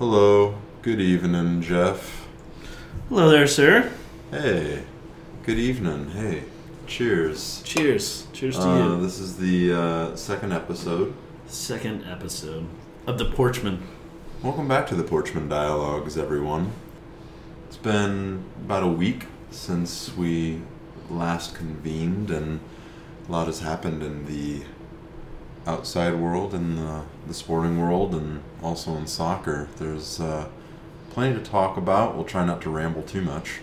Hello. Good evening, Jeff. Hello there, sir. Hey. Good evening. Hey. Cheers. Cheers. Cheers to you. This is the second episode. Second episode of The Porchman. Welcome back to The Porchman Dialogues, everyone. It's been about a week since we last convened, and a lot has happened in the outside world, in the sporting world, and also in soccer. There's plenty to talk about. We'll try not to ramble too much.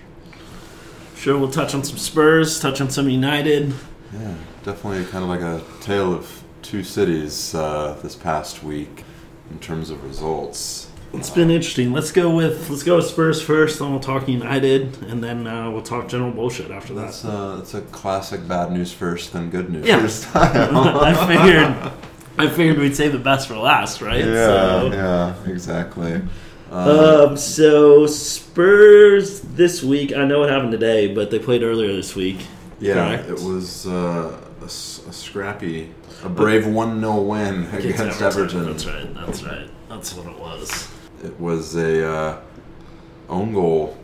Sure, we'll touch on some Spurs, touch on some United. Yeah, definitely kind of like a tale of two cities this past week in terms of results. It's been interesting. Let's go with Spurs first, then we'll talk United, and then we'll talk general bullshit after that. That's a classic bad news first, then good news first time. I figured we'd save the best for last, right? Yeah, exactly. So Spurs this week, I know what happened today, but they played earlier this week. Yeah, correct? It was a brave 1-0 win against Everton. That's right. That's what it was. It was a own goal.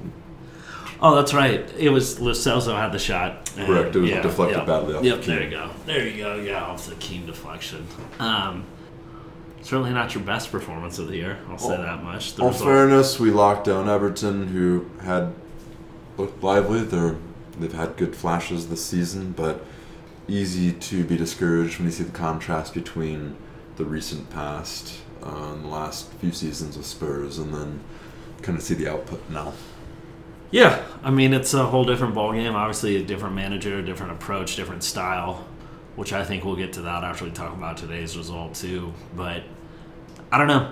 Oh, that's right. It was Lo Celso had the shot. Correct. It was deflected badly off the king. There you go. Yeah, off the king deflection. Certainly not your best performance of the year. I'll say that much. In fairness, we locked down Everton, who had looked lively. They've had good flashes this season, but easy to be discouraged when you see the contrast between the recent past in the last few seasons with Spurs, and then kind of see the output now. Yeah, I mean, it's a whole different ballgame. Obviously, a different manager, different approach, different style, which I think we'll get to that after we talk about today's result too. But I don't know.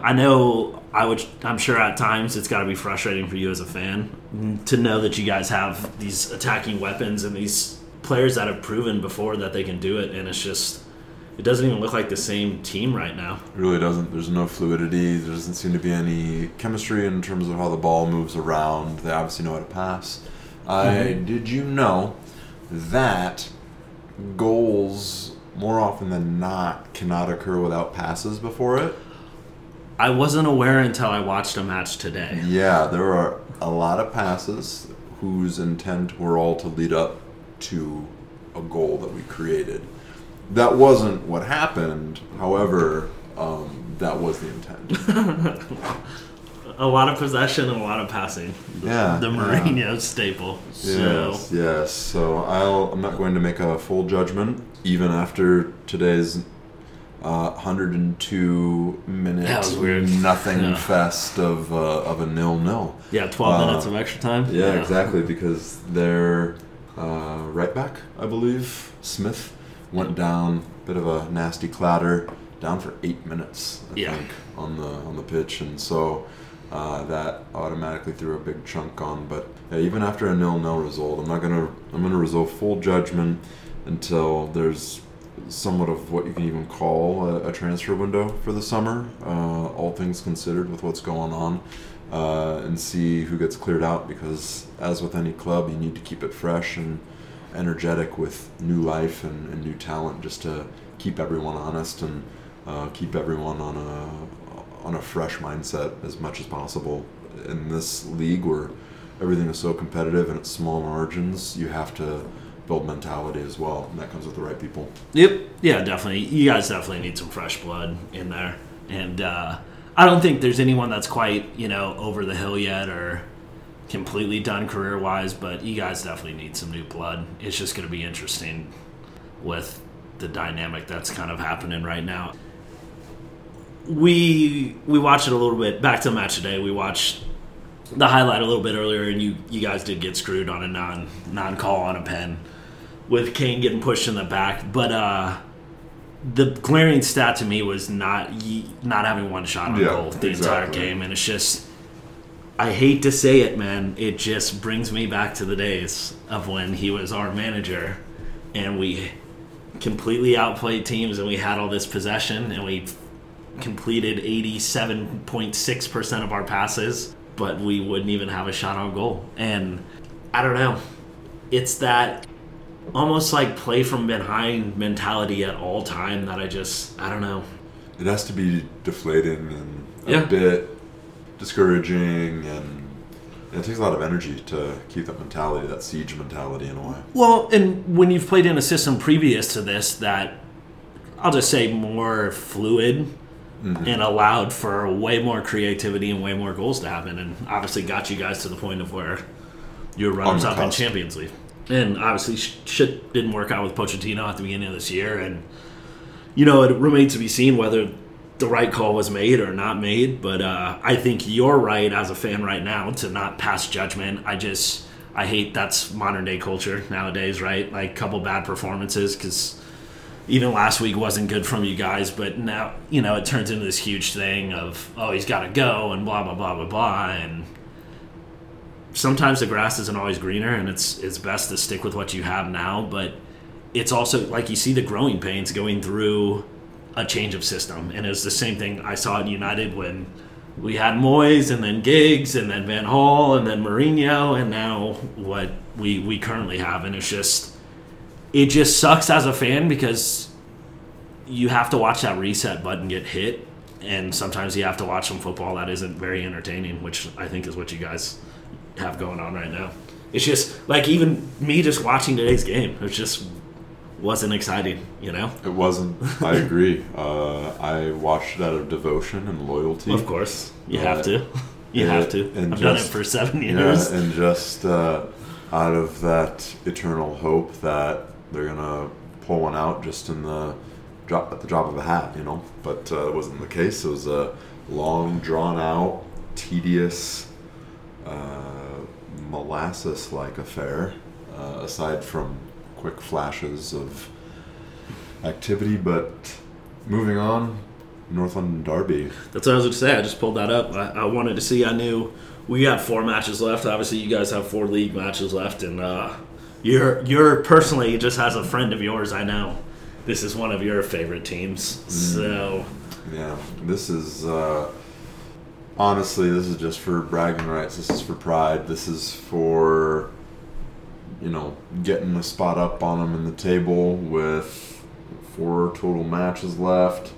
I'm sure at times it's got to be frustrating for you as a fan to know that you guys have these attacking weapons and these players that have proven before that they can do it, and it's just, it doesn't even look like the same team right now. It really doesn't. There's no fluidity. There doesn't seem to be any chemistry in terms of how the ball moves around. They obviously know how to pass. Did you know that goals, more often than not, cannot occur without passes before it? I wasn't aware until I watched a match today. Yeah, there are a lot of passes whose intent were all to lead up to a goal that we created. That wasn't what happened. However, that was the intent. A lot of possession and a lot of passing. The Mourinho staple. Yes. So I'm not going to make a full judgment, even after today's 102-minute nothing fest of a 0-0. Yeah, 12 minutes of extra time. Yeah, exactly, because their right back, I believe, Smith, went down, bit of a nasty clatter, down for 8 minutes, I think, on the pitch, and so that automatically threw a big chunk on. But even after a 0-0 result, I'm gonna resolve full judgment until there's somewhat of what you can even call a transfer window for the summer, all things considered with what's going on, and see who gets cleared out, because as with any club, you need to keep it fresh and energetic with new life and new talent, just to keep everyone honest and keep everyone on a fresh mindset as much as possible. In this league where everything is so competitive and it's small margins, you have to build mentality as well, and that comes with the right people. Yep. Yeah, definitely. You guys definitely need some fresh blood in there, and I don't think there's anyone that's quite over the hill yet or completely done career-wise, but you guys definitely need some new blood. It's just going to be interesting with the dynamic that's kind of happening right now. We watched it a little bit, back to the match today, we watched the highlight a little bit earlier, and you guys did get screwed on a non-call on a pen with Kane getting pushed in the back, but the glaring stat to me was not having one shot on goal the entire game, and it's just, I hate to say it, man, it just brings me back to the days of when he was our manager and we completely outplayed teams and we had all this possession and we completed 87.6% of our passes, but we wouldn't even have a shot on goal. And I don't know, it's that almost like play from behind mentality at all time that I don't know. It has to be deflating and a bit discouraging, and it takes a lot of energy to keep that mentality, that siege mentality, in a way. Well, and when you've played in a system previous to this that, I'll just say, more fluid, mm-hmm. and allowed for way more creativity and way more goals to happen, and obviously got you guys to the point of where you're runners-up in Champions League. And obviously shit didn't work out with Pochettino at the beginning of this year, and you know, it remains to be seen whether the right call was made or not made, but I think you're right as a fan right now to not pass judgment. I hate that's modern-day culture nowadays, right? Like, a couple bad performances, because even last week wasn't good from you guys, but now, you know, it turns into this huge thing of, oh, he's got to go, and blah, blah, blah, blah, blah, and sometimes the grass isn't always greener, and it's best to stick with what you have now, but it's also, like, you see the growing pains going through a change of system, and it was the same thing I saw at United when we had Moyes, and then Giggs, and then Van Gaal, and then Mourinho, and now what we currently have, and it's just... It just sucks as a fan because you have to watch that reset button get hit, and sometimes you have to watch some football that isn't very entertaining, which I think is what you guys have going on right now. It's just, like, even me just watching today's game, it just wasn't exciting, you know? It wasn't. I agree. I watched it out of devotion and loyalty. Of course. You have to. You have to. I've done it for 7 years. Yeah, and just out of that eternal hope that they're gonna pull one out just in the drop at the drop of a hat, you know. But it wasn't the case. It was a long, drawn out, tedious, molasses-like affair. Aside from quick flashes of activity, but moving on, North London Derby. That's what I was gonna say. I just pulled that up. I wanted to see. I knew we got 4 matches left. Obviously, you guys have 4 league matches left, and. You're personally, just as a friend of yours, I know, this is one of your favorite teams. So yeah, this is honestly, this is just for bragging rights. This is for pride. This is for, you know, getting a spot up on them in the table with 4 total matches left.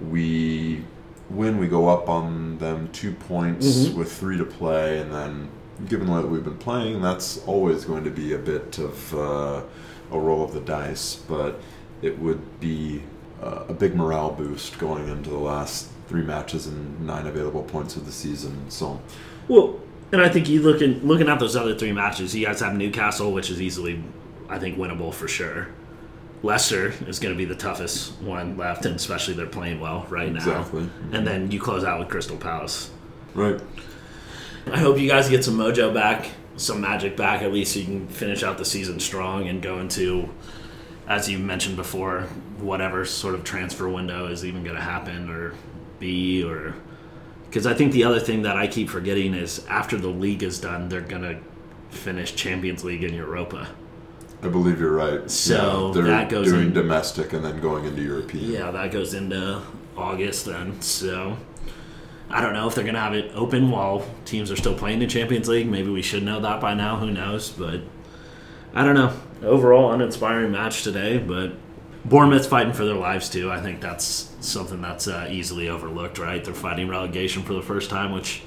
We win, we go up on them 2 points with 3 to play, and then. Given the way that we've been playing, that's always going to be a bit of a roll of the dice, but it would be a big morale boost going into the last 3 matches and 9 available points of the season. So, well, and I think you looking at those other 3 matches, you guys have Newcastle, which is easily, I think, winnable for sure. Leicester is going to be the toughest one left, and especially they're playing well right now. Exactly. Mm-hmm. And then you close out with Crystal Palace. Right. I hope you guys get some mojo back, some magic back at least, so you can finish out the season strong and go into, as you mentioned before, whatever sort of transfer window is even going to happen or be. Or because I think the other thing that I keep forgetting is after the league is done, they're going to finish Champions League in Europa. I believe you're right. So yeah, that goes doing domestic and then going into European. Yeah, that goes into August then, so... I don't know if they're going to have it open while teams are still playing the Champions League. Maybe we should know that by now. Who knows? But I don't know. Overall, uninspiring match today. But Bournemouth's fighting for their lives, too. I think that's something that's easily overlooked, right? They're fighting relegation for the first time, which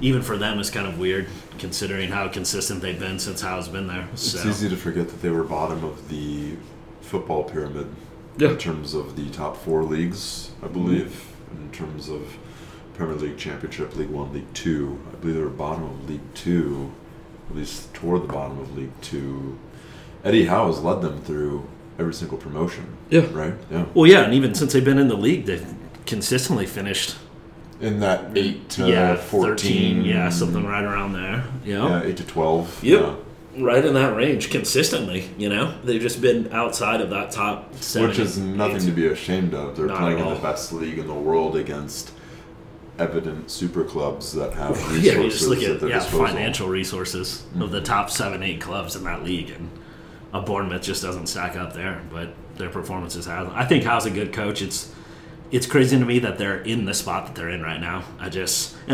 even for them is kind of weird considering how consistent they've been since Howe's been there. So. It's easy to forget that they were bottom of the football pyramid in terms of the top 4 leagues, I believe, in terms of... Premier League Championship, League 1, League 2. I believe they were bottom of League 2, at least toward the bottom of League 2. Eddie Howe has led them through every single promotion. Yeah. Right? Yeah. Well, yeah, and even since they've been in the league, they've consistently finished. In that 8 to 14. 13, yeah, something right around there. Yeah, 8 to 12. Yep. Yeah. Right in that range consistently, you know? They've just been outside of that top 7. Which is nothing to be ashamed of. They're playing in the best league in the world against... evident super clubs that have resources just look at their disposal. Financial resources of the top 7-8 clubs in that league, and a Bournemouth just doesn't stack up there, but their performances have. I think Howe's a good coach. It's crazy to me that they're in the spot that they're in right now. And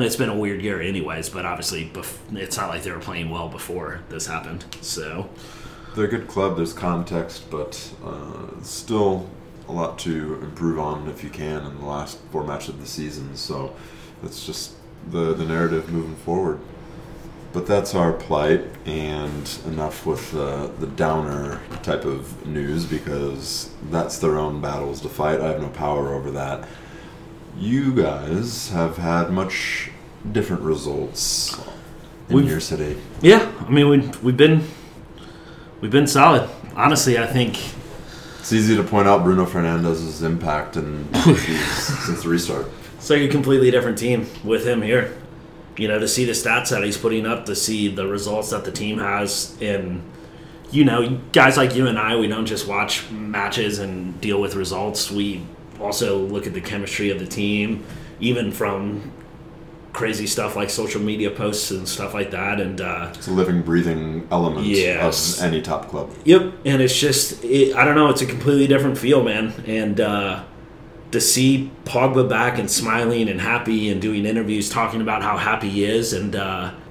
it's been a weird year anyways, but obviously it's not like they were playing well before this happened. So they're a good club. There's context, but still a lot to improve on if you can in the last 4 matches of the season. So that's just the narrative moving forward. But that's our plight, and enough with the downer type of news, because that's their own battles to fight. I have no power over that. You guys have had much different results in your city. Yeah, I mean we've been solid. Honestly, I think it's easy to point out Bruno Fernandez's impact and since the restart. It's like a completely different team with him here. You know, to see the stats that he's putting up, to see the results that the team has, and you know, guys like you and I, we don't just watch matches and deal with results. We also look at the chemistry of the team, even from crazy stuff like social media posts and stuff like that. And it's a living, breathing element of any top club. Yep, and it's just, I don't know, it's a completely different feel, man. And to see Pogba back and smiling and happy and doing interviews talking about how happy he is, and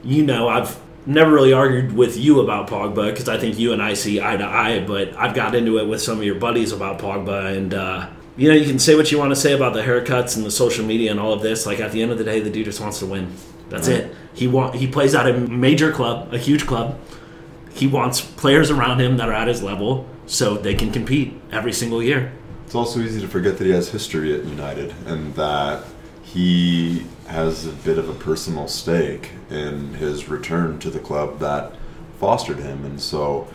you know, I've never really argued with you about Pogba because I think you and I see eye to eye, but I've got into it with some of your buddies about Pogba, and you know, you can say what you want to say about the haircuts and the social media and all of this. Like, at the end of the day, the dude just wants to win. That's it. He plays at a major club, a huge club. He wants players around him that are at his level so they can compete every single year. It's also easy to forget that he has history at United and that he has a bit of a personal stake in his return to the club that fostered him. And so,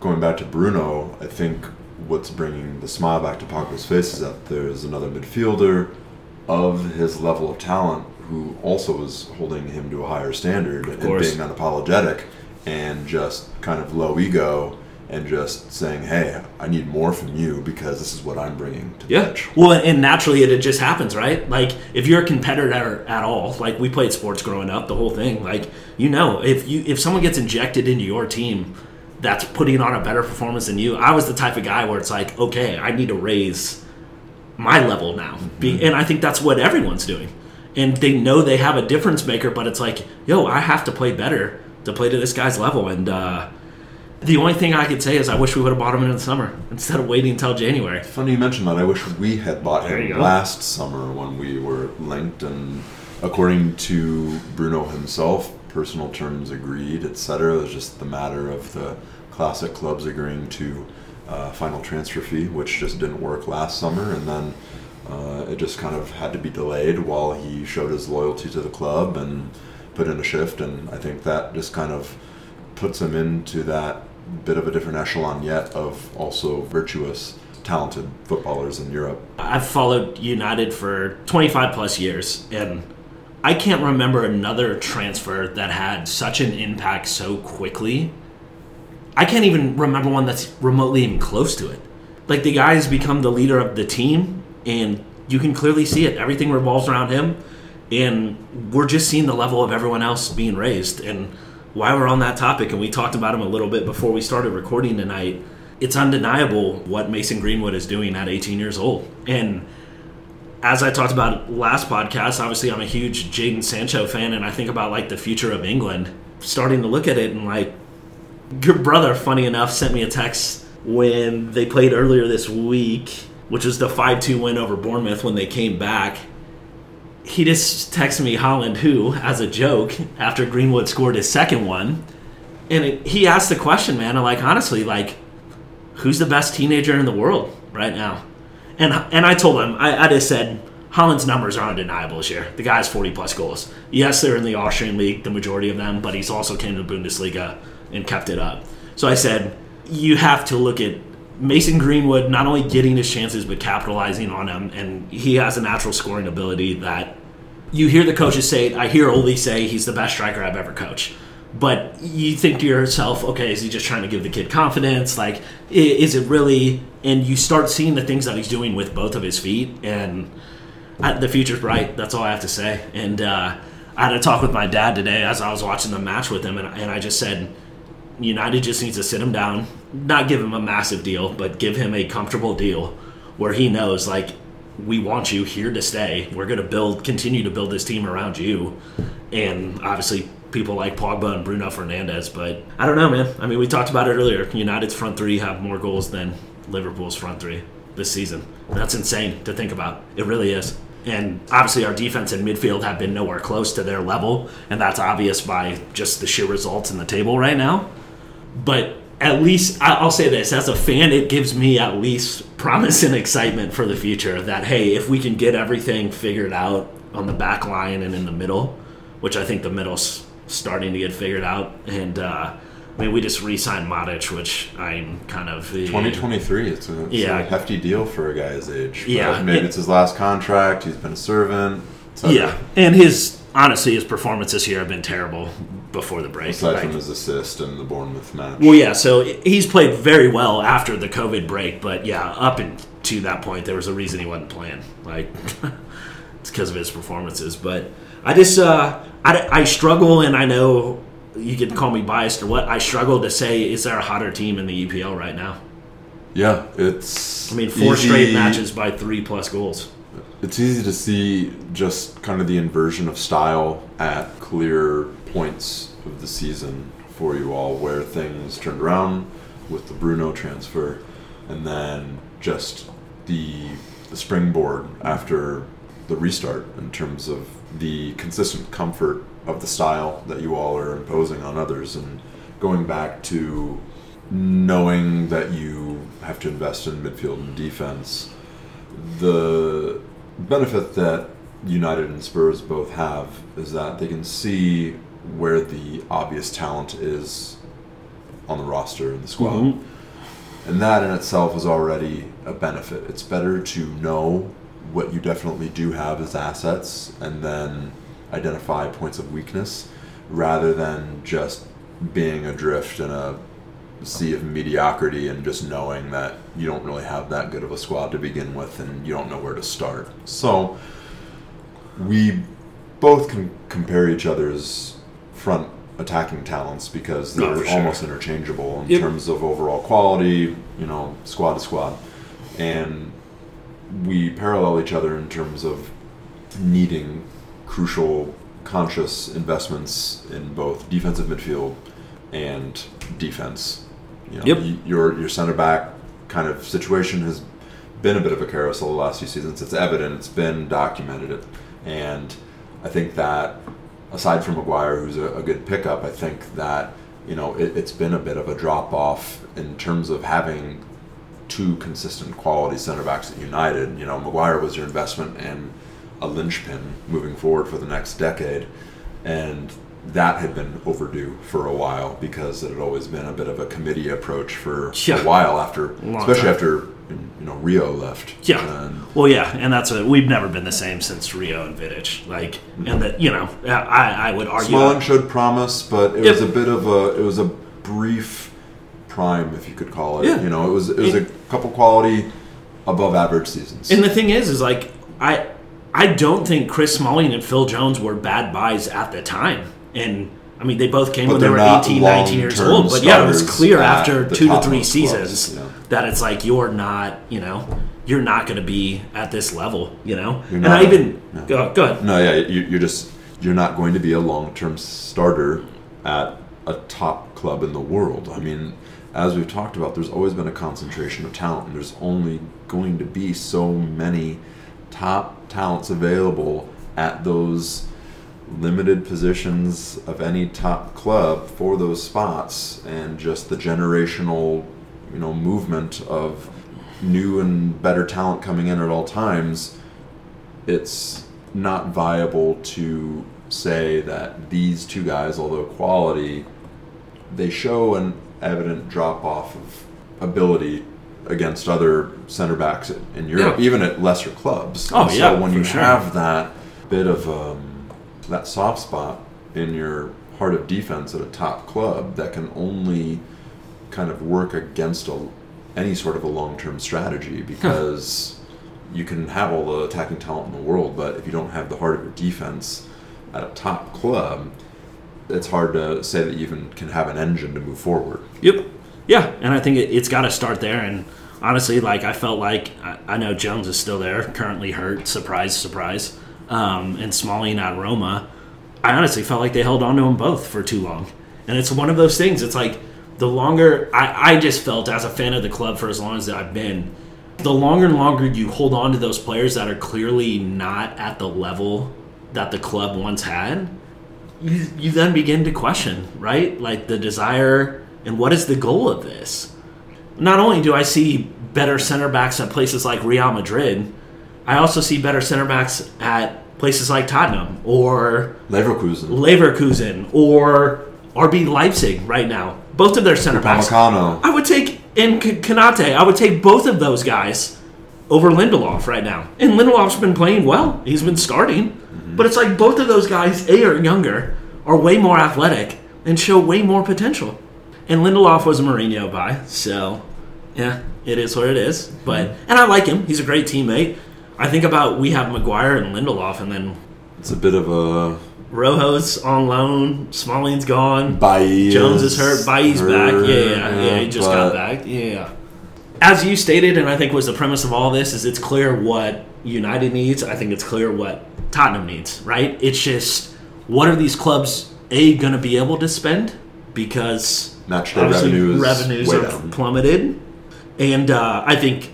going back to Bruno, I think what's bringing the smile back to Pogba's face is that there's another midfielder of his level of talent who also is holding him to a higher standard and being unapologetic and just kind of low ego and just saying, hey, I need more from you because this is what I'm bringing to the pitch. Well, and naturally it just happens, right? Like, if you're a competitor at all, like we played sports growing up, the whole thing, like, you know, if someone gets injected into your team that's putting on a better performance than you. I was the type of guy where it's like, okay, I need to raise my level now. Mm-hmm. And I think that's what everyone's doing. And they know they have a difference maker, but it's like, yo, I have to play better to play to this guy's level. And the only thing I could say is I wish we would have bought him in the summer instead of waiting until January. It's funny you mentioned that. I wish we had bought him last summer when we were linked. And according to Bruno himself, personal terms agreed, etc. It was just the matter of the classic clubs agreeing to final transfer fee, which just didn't work last summer, and then it just kind of had to be delayed while he showed his loyalty to the club and put in a shift. And I think that just kind of puts him into that bit of a different echelon yet of also virtuous, talented footballers in Europe. I've followed United for 25 plus years, and I can't remember another transfer that had such an impact so quickly. I can't even remember one that's remotely even close to it. Like, the guy's become the leader of the team, and you can clearly see it. Everything revolves around him, and we're just seeing the level of everyone else being raised. And while we're on that topic, and we talked about him a little bit before we started recording tonight, it's undeniable what Mason Greenwood is doing at 18 years old. And as I talked about last podcast, obviously I'm a huge Jadon Sancho fan, and I think about, like, the future of England, starting to look at it, and, like, your brother, funny enough, sent me a text when they played earlier this week, which was the 5-2 win over Bournemouth when they came back. He just texted me Haaland who, as a joke, after Greenwood scored his second one, and he asked the question, man, like, honestly, like, who's the best teenager in the world right now? And I told him, I just said, Haaland's numbers are undeniable this year. The guy's 40-plus goals. Yes, they're in the Austrian league, the majority of them, but he's also came to the Bundesliga and kept it up. So I said, you have to look at Mason Greenwood not only getting his chances but capitalizing on them, and he has a natural scoring ability that you hear the coaches say. I hear Ole say he's the best striker I've ever coached. But you think to yourself, okay, is he just trying to give the kid confidence? Like, is it really? And you start seeing the things that he's doing with both of his feet, and the future's bright. That's all I have to say. And I had a talk with my dad today as I was watching the match with him, and I just said, United just needs to sit him down, not give him a massive deal, but give him a comfortable deal where he knows, like, we want you here to stay. We're going to continue to build this team around you. And obviously people like Pogba and Bruno Fernandes, but I don't know, man. I mean, we talked about it earlier. United's front three have more goals than Liverpool's front three this season. That's insane to think about. It really is. And obviously our defense and midfield have been nowhere close to their level, and that's obvious by just the sheer results in the table right now. But at least, I'll say this, as a fan, it gives me at least promise and excitement for the future that, hey, if we can get everything figured out on the back line and in the middle, which I think the middle's starting to get figured out, and I mean, we just re-signed Modric, which I'm kind of... 2023, it's a hefty deal for a guy his age. Yeah. Maybe it's his last contract, he's been a servant. Yeah, and honestly, his performances here have been terrible before the break. Aside from his assist and the Bournemouth match. Well, yeah, so he's played very well after the COVID break, but yeah, up to that point, there was a reason he wasn't playing. It's because of his performances, but I just... I struggle, and I know... You could call me biased or what. I struggle to say, is there a hotter team in the EPL right now? Yeah, it's... I mean, four straight matches by 3+ goals. It's easy to see just kind of the inversion of style at clear points of the season for you all, where things turned around with the Bruno transfer, and then just the springboard after the restart in terms of the consistent comfort of the style that you all are imposing on others, and going back to knowing that you have to invest in midfield and defense. The benefit that United and Spurs both have is that they can see where the obvious talent is on the roster and the squad. Mm-hmm. And that in itself is already a benefit. It's better to know what you definitely do have as assets and then identify points of weakness, rather than just being adrift in a sea of mediocrity and just knowing that you don't really have that good of a squad to begin with and you don't know where to start. So we both can compare each other's front attacking talents because they're almost interchangeable in terms of overall quality, squad to squad. And we parallel each other in terms of needing crucial conscious investments in both defensive midfield and defense. Your center back kind of situation has been a bit of a carousel the last few seasons. It's evident. It's been documented. And I think that, aside from Maguire, who's a good pickup, I think that it's been a bit of a drop-off in terms of having two consistent quality center backs at United. Maguire was your investment and a linchpin moving forward for the next decade, and that had been overdue for a while because it had always been a bit of a committee approach for a while after Rio left. Yeah, and that's we've never been the same since Rio and Vidic. And that I would argue Smalling showed promise, but it was a bit of a brief prime, if you could call it. It was a couple quality above average seasons. And the thing is I don't think Chris Smalling and Phil Jones were bad buys at the time. And, I mean, they both came when they were 18, 19 years old. But, it was clear after 2 to 3 seasons that it's you're not, you're not going to be at this level, And I even... Go ahead. No, you're not going to be a long-term starter at a top club in the world. I mean, as we've talked about, there's always been a concentration of talent, and there's only going to be so many top talents available at those limited positions of any top club for those spots, and just the generational, movement of new and better talent coming in at all times. It's not viable to say that these two guys, although quality, they show an evident drop-off of ability against other center backs in Europe, even at lesser clubs. When you have that bit of that soft spot in your heart of defense at a top club, that can only kind of work against any sort of a long-term strategy, because you can have all the attacking talent in the world, but if you don't have the heart of your defense at a top club, it's hard to say that you even can have an engine to move forward. Yeah, and I think it's got to start there. And honestly, I felt like I know Jones is still there, currently hurt. Surprise, surprise. And Smalling at Roma, I honestly felt like they held on to them both for too long. And it's one of those things. It's the longer I just felt as a fan of the club for as long as I've been, the longer and longer you hold on to those players that are clearly not at the level that the club once had, you then begin to question, right? Like the desire and what is the goal of this? Not only do I see better center backs at places like Real Madrid, I also see better center backs at places like Tottenham or Leverkusen or RB Leipzig right now. Both of their center backs. I would take, and Kanate, I would take both of those guys over Lindelof right now. And Lindelof's been playing well. He's been starting. Mm-hmm. But it's like both of those guys, A, are younger, are way more athletic, and show way more potential. And Lindelof was a Mourinho buy, so yeah, it is what it is. But and I like him. He's a great teammate. I think about we have Maguire and Lindelof, and then it's a bit of a Rojo's on loan, Smalling's gone, Bailly's Jones is hurt, Bailly's back. Yeah, he just got back. Yeah. As you stated, and I think was the premise of all this, is it's clear what United needs. I think it's clear what Tottenham needs, right? It's just what are these clubs A, going to be able to spend, because revenues are down. Plummeted. And I think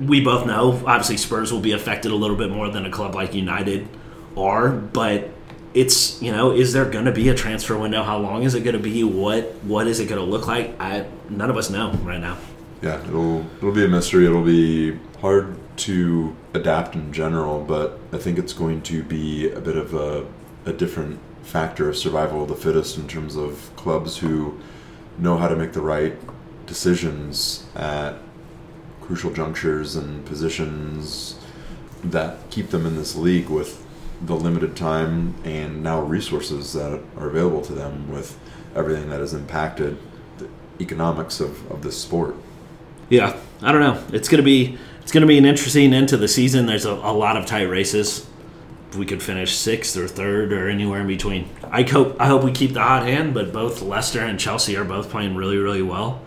we both know, obviously, Spurs will be affected a little bit more than a club like United are. But it's, you know, is there going to be a transfer window? How long is it going to be? What is it going to look like? None of us know right now. Yeah, it'll be a mystery. It'll be hard to adapt in general. But I think it's going to be a bit of a different factor of survival of the fittest in terms of clubs who know how to make the right decisions at crucial junctures and positions that keep them in this league with the limited time and now resources that are available to them with everything that has impacted the economics of this sport. Yeah, I don't know. It's gonna be an interesting end to the season. There's a lot of tight races. We could finish 6th or 3rd or anywhere in between. I hope we keep the hot hand, but both Leicester and Chelsea are both playing really, really well.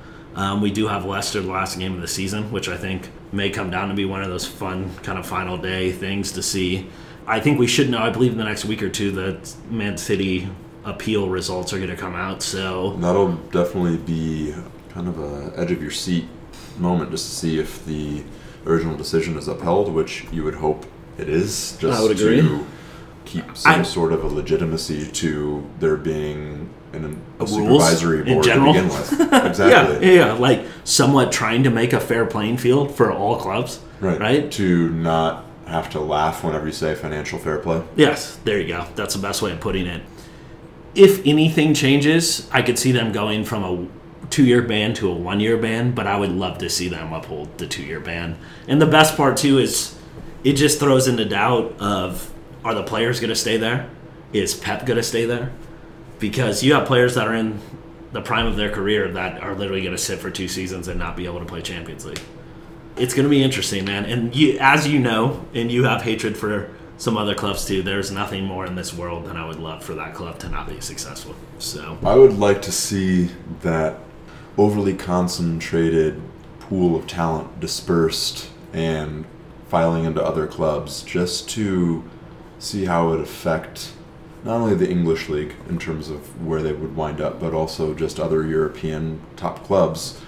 We do have Leicester the last game of the season, which I think may come down to be one of those fun kind of final day things to see. I think we should know, I believe in the next week or two, that Man City appeal results are going to come out. So that'll definitely be kind of an edge-of-your-seat moment just to see if the original decision is upheld, which you would hope it is, just to keep some sort of a legitimacy to there being a supervisory board to begin with. Exactly. yeah, like somewhat trying to make a fair playing field for all clubs. Right? To not have to laugh whenever you say financial fair play. Yes, there you go. That's the best way of putting it. If anything changes, I could see them going from a 2-year ban to a 1-year ban, but I would love to see them uphold the 2-year ban. And the best part, too, is it just throws into doubt of, are the players going to stay there? Is Pep going to stay there? Because you have players that are in the prime of their career that are literally going to sit for 2 seasons and not be able to play Champions League. It's going to be interesting, man. And you, as you know, and you have hatred for some other clubs too, there's nothing more in this world than I would love for that club to not be successful. So I would like to see that overly concentrated pool of talent dispersed and filing into other clubs just to see how it affect not only the English league in terms of where they would wind up, but also just other European top clubs.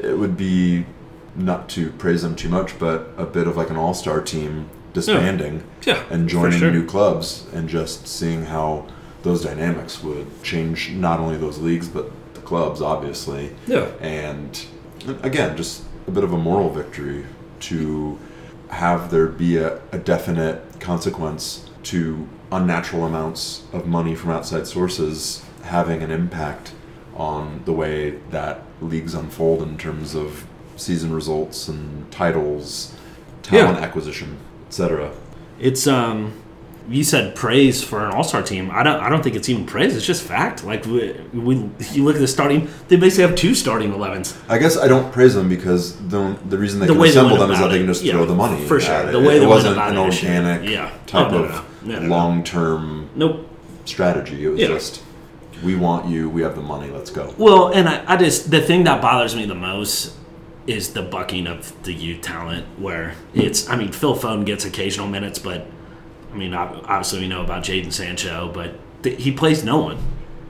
It would be, not to praise them too much, but a bit of like an all-star team disbanding and joining new clubs and just seeing how those dynamics would change not only those leagues, but the clubs, obviously. Yeah. And again, just a bit of a moral victory to have there be a definite consequence to unnatural amounts of money from outside sources having an impact on the way that leagues unfold in terms of season results and titles, talent acquisition, etc. It's you said praise for an all-star team. I don't think it's even praise. It's just fact. Like you look at the starting, they basically have 2 starting 11s. I guess I don't praise them because the reason they can assemble them is that they can just throw the money. For sure, the way they went about it, it wasn't an organic type of long-term strategy. It was just, we want you, we have the money, let's go. Well, and I just, the thing that bothers me the most is the bucking of the youth talent, where it's, I mean, Phil Foden gets occasional minutes, but I mean, obviously we know about Jadon Sancho, but he plays no one.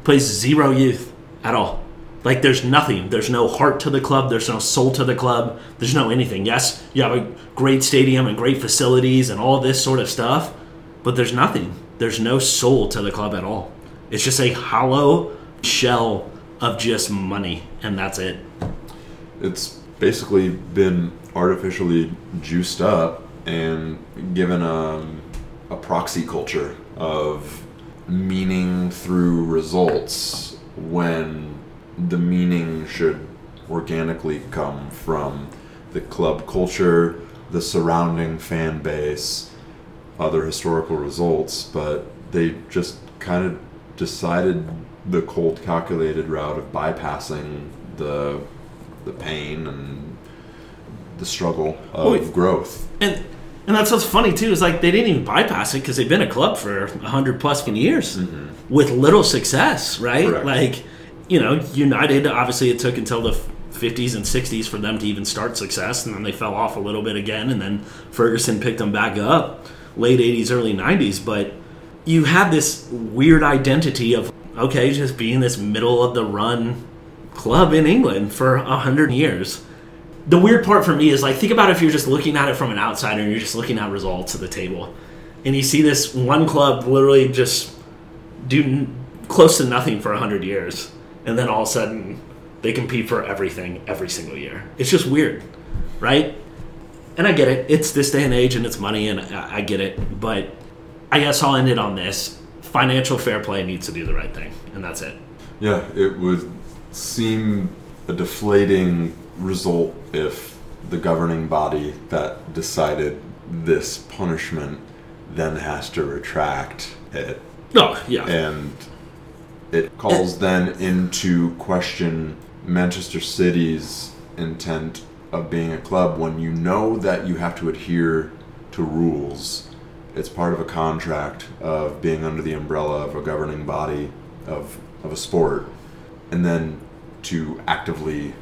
Plays zero youth at all. Like, there's nothing. There's no heart to the club. There's no soul to the club. There's no anything. Yes, you have a great stadium and great facilities and all this sort of stuff, but there's nothing. There's no soul to the club at all. It's just a hollow shell of just money, and that's it. It's basically been artificially juiced up and given a proxy culture of meaning through results when the meaning should organically come from the club culture, the surrounding fan base, other historical results, but they just kind of decided the cold, calculated route of bypassing the pain and the struggle of growth. And that's what's funny, too, is like they didn't even bypass it because they've been a club for 100 plus years with little success, right? Correct. Like, you know, United, obviously it took until the 50s and 60s for them to even start success, and then they fell off a little bit again, and then Ferguson picked them back up, late 80s, early 90s. But you had this weird identity of, okay, just being this middle-of-the-run club in England for 100 years. The weird part for me is, like, think about if you're just looking at it from an outsider and you're just looking at results at the table. And you see this one club literally just do close to nothing for 100 years. And then all of a sudden, they compete for everything every single year. It's just weird, right? And I get it. It's this day and age and it's money, and I get it. But I guess I'll end it on this. Financial fair play needs to do the right thing, and that's it. Yeah, it would seem a deflating result if the governing body that decided this punishment then has to retract it. Oh, yeah. And it calls then into question Manchester City's intent of being a club when you know that you have to adhere to rules. It's part of a contract of being under the umbrella of a governing body of a sport. And then to actively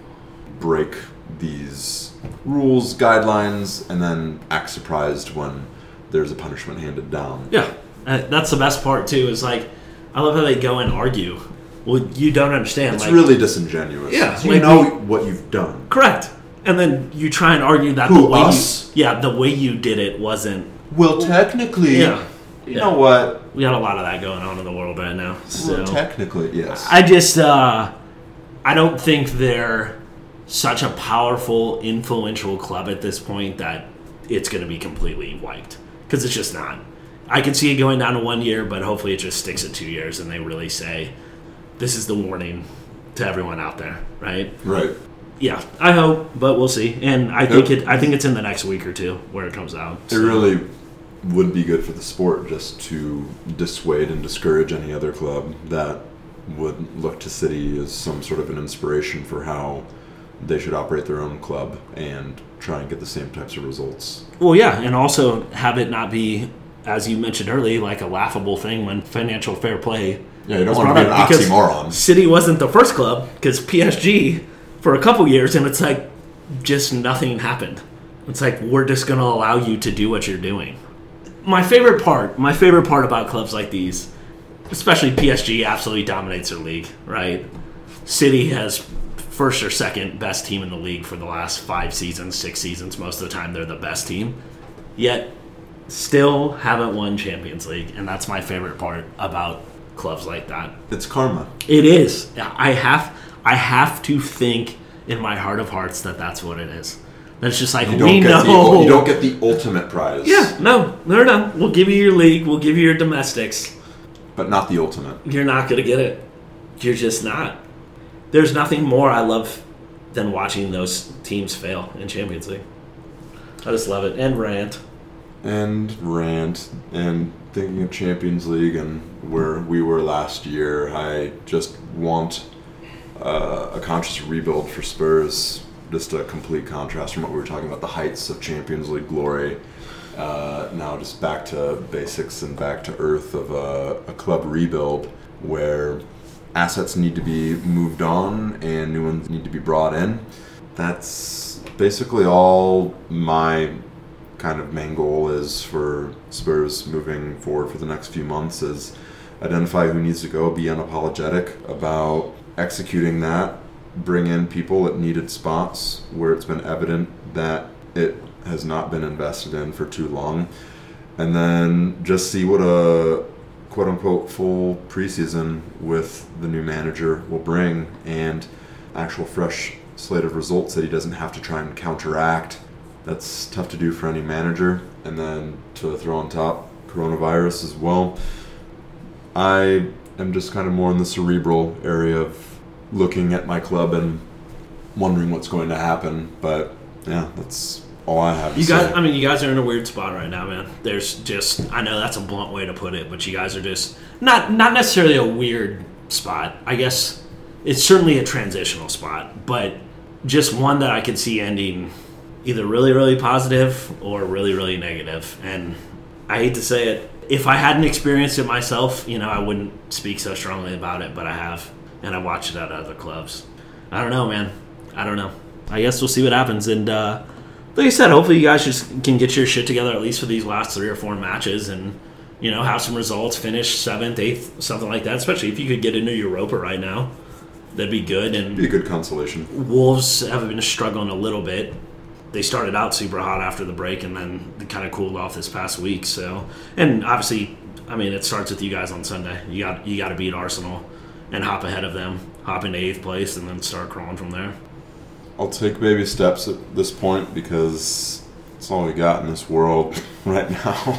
break these rules, guidelines, and then act surprised when there's a punishment handed down. Yeah, that's the best part too, is like, I love how they go and argue. Well, you don't understand. It's like, really disingenuous. Yeah. You know what you've done. Correct. And then you try and argue that the way you did it wasn't. Well, technically, you know what? We got a lot of that going on in the world right now. So well, technically, yes. I just, I don't think they're such a powerful, influential club at this point that it's going to be completely wiped. Because it's just not. I can see it going down to 1 year, but hopefully it just sticks at 2 years and they really say, this is the warning to everyone out there, right? Right. Yeah, I hope, but we'll see. And I think it's in the next week or two where it comes out. So. It really would be good for the sport just to dissuade and discourage any other club that would look to City as some sort of an inspiration for how they should operate their own club and try and get the same types of results. Well, yeah, and also have it not be, as you mentioned earlier, like a laughable thing when financial fair play. Yeah, you don't want to be an oxymoron. City wasn't the first club because PSG for a couple years, and it's like just nothing happened. It's like we're just going to allow you to do what you're doing. My favorite part about clubs like these, especially PSG, absolutely dominates their league, right? City has first or second best team in the league for the last 5 seasons, 6 seasons. Most of the time, they're the best team. Yet, still haven't won Champions League, and that's my favorite part about clubs like that. It's karma. It is. I have to think in my heart of hearts that that's what it is. That's just like, you don't get the ultimate prize. Yeah, no. We'll give you your league. We'll give you your domestics. But not the ultimate. You're not going to get it. You're just not. There's nothing more I love than watching those teams fail in Champions League. I just love it. And rant. And thinking of Champions League and where we were last year, I just want a conscious rebuild for Spurs. Just a complete contrast from what we were talking about, the heights of Champions League glory. Now just back to basics and back to earth of a club rebuild where assets need to be moved on and new ones need to be brought in. That's basically all my kind of main goal is for Spurs moving forward for the next few months is identify who needs to go, be unapologetic about executing that, bring in people at needed spots where it's been evident that it has not been invested in for too long, and then just see what a quote-unquote full preseason with the new manager will bring, and actual fresh slate of results that he doesn't have to try and counteract. That's tough to do for any manager. And then to throw on top coronavirus as well, I am just kind of more in the cerebral area of looking at my club and wondering what's going to happen. But yeah, that's all I have to say. I mean, you guys are in a weird spot right now, man. There's just, I know that's a blunt way to put it, but you guys are just not necessarily a weird spot. I guess it's certainly a transitional spot, but just one that I could see ending either really, really positive or really, really negative. And I hate to say it, if I hadn't experienced it myself, you know, I wouldn't speak so strongly about it, but I have, and I watch it at other clubs. I don't know, man. I don't know. I guess we'll see what happens. And like I said, hopefully you guys just can get your shit together at least for these last 3 or 4 matches and, you know, have some results, finish 7th, 8th, something like that, especially if you could get into Europa right now. That'd be good. And be a good consolation. Wolves have been struggling a little bit. They started out super hot after the break and then they kind of cooled off this past week. So, and obviously, I mean, it starts with you guys on Sunday. You got to beat Arsenal and hop ahead of them, hop into 8th place, and then start crawling from there. I'll take baby steps at this point because it's all we got in this world right now.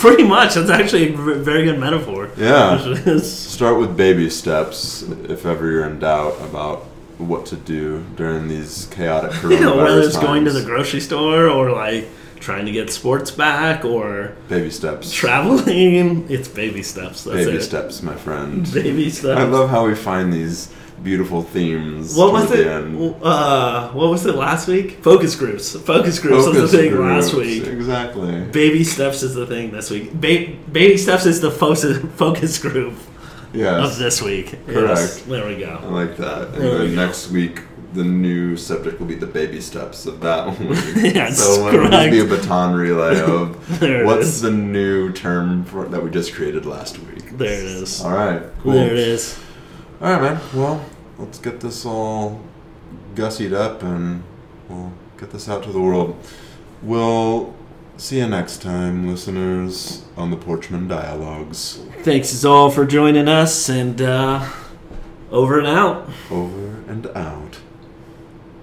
Pretty much. That's actually a very good metaphor. Yeah. Start with baby steps if ever you're in doubt about what to do during these chaotic coronavirus whether it's times. Going to the grocery store or like trying to get sports back or baby steps traveling. It's baby steps. That's baby it. Steps, my friend. Baby steps. I love how we find these beautiful themes. What was it? What was it last week? Focus groups. Focus groups was the thing last week. Exactly. Baby steps is the thing this week. Baby steps is the focus group. Yes. Of this week. Correct. Yes. There we go. I like that. And there then next week, the new subject will be the baby steps of that one. Yes, so correct. So it'll be a baton relay of what's the new term for that we just created last week. There it is. All right. Cool. There it is. All right, man. Well, let's get this all gussied up and we'll get this out to the world. We'll see you next time, listeners, on the Porchman Dialogues. Thanks as all for joining us, and over and out. Over and out.